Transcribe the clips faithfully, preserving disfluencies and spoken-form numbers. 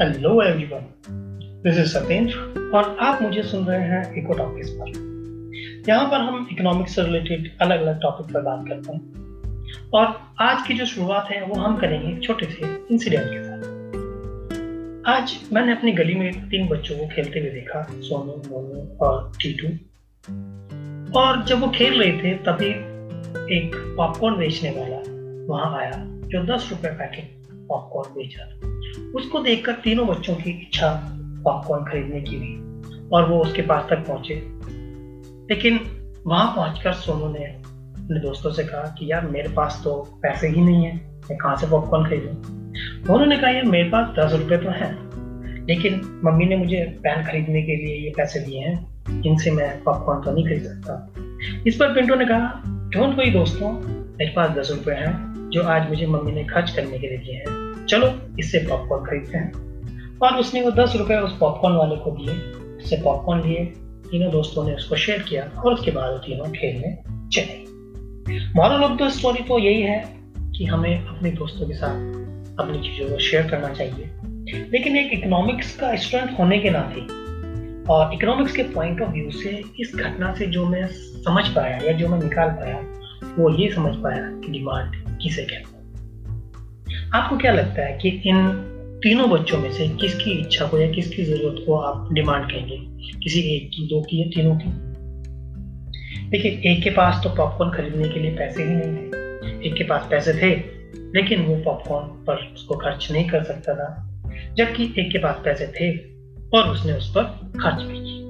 Hello everyone, this is Satendra और आप मुझे सुन रहे हैं इको टॉपिक्स पर। यहाँ पर हम इकोनॉमिक्स से रिलेटेड अलग अलग टॉपिक पर बात करते हैं और आज की जो शुरुआत है वो हम करेंगे छोटे से इंसिडेंट के साथ। आज मैंने अपनी गली में तीन बच्चों को खेलते हुए देखा, सोनू, मोनू और टीटू। और जब वो खेल रहे थे तभी एक पॉपकॉर्न बेचने वाला वहाँ आया जो दस रुपये पैकेट पॉपकॉर्न बेच रहा था। उसको देखकर तीनों बच्चों की इच्छा पॉपकॉर्न खरीदने की हुई और वो उसके पास तक पहुंचे। लेकिन वहां पहुंचकर सोनू ने अपने दोस्तों से कहा कि यार मेरे पास तो पैसे ही नहीं है, मैं कहाँ से पॉपकॉर्न खरीदूं। उन्होंने कहा यार मेरे पास दस रुपये तो हैं, लेकिन मम्मी ने मुझे पेन खरीदने के लिए ये पैसे दिए हैं, इनसे मैं पॉपकॉर्न तो नहीं खरीद सकता। इस पर पिंटू ने कहा ढूंढ कोई दोस्तों, मेरे पास दस रुपये हैं जो आज मुझे मम्मी ने खर्च करने के लिए दिए हैं, चलो इससे पॉपकॉर्न खरीदते हैं। और उसने वो दस रुपये उस पॉपकॉर्न वाले को दिए, उससे पॉपकॉर्न लिए, तीनों दोस्तों ने उसको शेयर किया और उसके बाद तीनों खेलने चले। मॉरल ऑफ द स्टोरी तो यही है कि हमें अपने दोस्तों के साथ अपनी चीज़ों को शेयर करना चाहिए, लेकिन एक इकोनॉमिक्स का स्टूडेंट होने के नाते और इकोनॉमिक्स के पॉइंट ऑफ व्यू से इस घटना से जो मैं समझ पाया या जो मैं निकाल पाया वो ये समझ पाया कि डिमांड किसे कहते हैं। आपको क्या लगता है कि इन तीनों बच्चों में से किसकी इच्छा को या किसकी जरूरत को आप डिमांड कहेंगे? किसी एक की, दो की या तीनों की? देखिए, एक के पास तो पॉपकॉर्न खरीदने के लिए पैसे ही नहीं थे, एक के पास पैसे थे लेकिन वो पॉपकॉर्न पर उसको खर्च नहीं कर सकता था, जबकि एक के पास पैसे थे और उसने उस पर खर्च भी किया।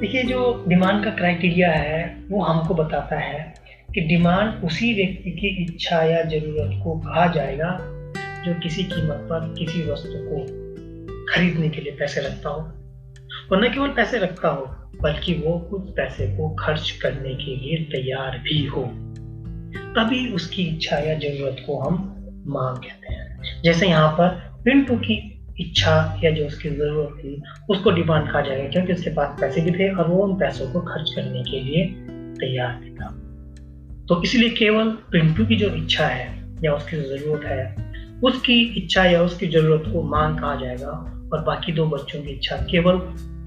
देखिए, जो डिमांड का क्राइटेरिया है वो हमको बताता है कि डिमांड उसी व्यक्ति की इच्छा या जरूरत को कहा जाएगा जो किसी कीमत पर किसी वस्तु को खरीदने के लिए पैसे रखता हो, और न केवल पैसे रखता हो बल्कि वो कुछ पैसे को खर्च करने के लिए तैयार भी हो, तभी उसकी इच्छा या जरूरत को हम मांग कहते हैं। जैसे यहाँ पर पिंटू की इच्छा या जो उसकी जरूरत थी उसको डिमांड कहा जाएगा क्योंकि उसके पास पैसे भी थे और वो उन पैसों को खर्च करने के लिए तैयार भी था। तो इसलिए केवल पिंटू की जो इच्छा है या उसकी जरूरत है उसकी इच्छा या उसकी जरूरत को मांग कहा जाएगा और बाकी दो बच्चों की इच्छा केवल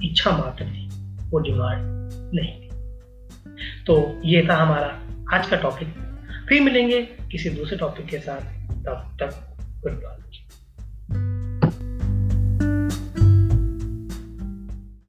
इच्छा मात्र थी, वो डिमांड नहीं। तो ये था हमारा आज का टॉपिक। फिर मिलेंगे किसी दूसरे टॉपिक के साथ, तब तक गुड बाय।